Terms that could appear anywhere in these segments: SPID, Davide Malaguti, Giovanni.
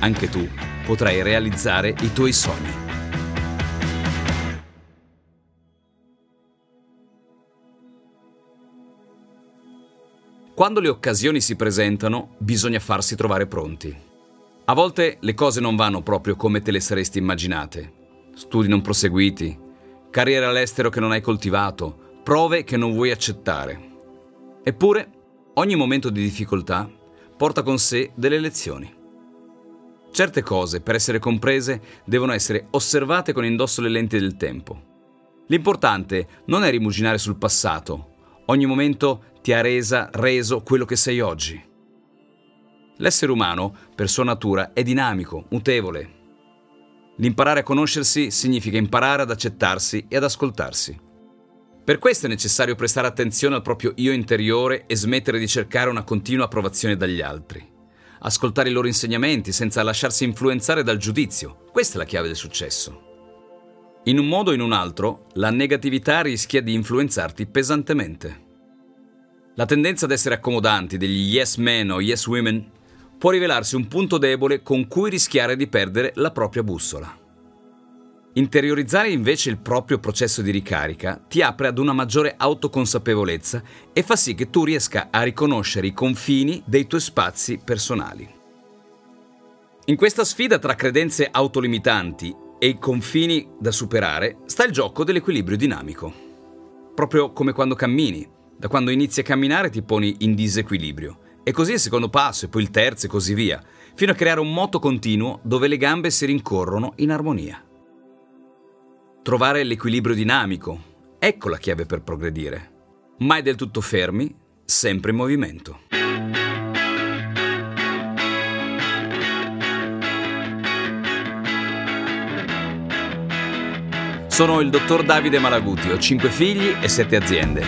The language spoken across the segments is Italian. anche tu potrai realizzare i tuoi sogni. Quando le occasioni si presentano, bisogna farsi trovare pronti. A volte le cose non vanno proprio come te le saresti immaginate. Studi non proseguiti, carriere all'estero che non hai coltivato, prove che non vuoi accettare. Eppure, ogni momento di difficoltà porta con sé delle lezioni. Certe cose, per essere comprese, devono essere osservate con indosso le lenti del tempo. L'importante non è rimuginare sul passato. Ogni momento ti ha reso quello che sei oggi. L'essere umano, per sua natura, è dinamico, mutevole. L'imparare a conoscersi significa imparare ad accettarsi e ad ascoltarsi. Per questo è necessario prestare attenzione al proprio io interiore e smettere di cercare una continua approvazione dagli altri. Ascoltare i loro insegnamenti senza lasciarsi influenzare dal giudizio. Questa è la chiave del successo. In un modo o in un altro, la negatività rischia di influenzarti pesantemente. La tendenza ad essere accomodanti degli yes men o yes women può rivelarsi un punto debole con cui rischiare di perdere la propria bussola. Interiorizzare invece il proprio processo di ricarica ti apre ad una maggiore autoconsapevolezza e fa sì che tu riesca a riconoscere i confini dei tuoi spazi personali. In questa sfida tra credenze autolimitanti e i confini da superare sta il gioco dell'equilibrio dinamico. Proprio come quando cammini, da quando inizi a camminare ti poni in disequilibrio e così il secondo passo e poi il terzo e così via, fino a creare un moto continuo dove le gambe si rincorrono in armonia. Trovare l'equilibrio dinamico, ecco la chiave per progredire. Mai del tutto fermi, sempre in movimento. Sono il dottor Davide Malaguti, ho 5 figli e 7 aziende.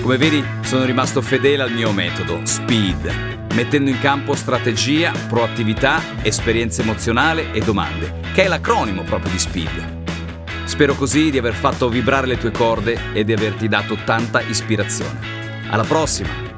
Come vedi, sono rimasto fedele al mio metodo, SPID, mettendo in campo strategia, proattività, esperienza emozionale e domande, che è l'acronimo proprio di SPID. Spero così di aver fatto vibrare le tue corde e di averti dato tanta ispirazione. Alla prossima!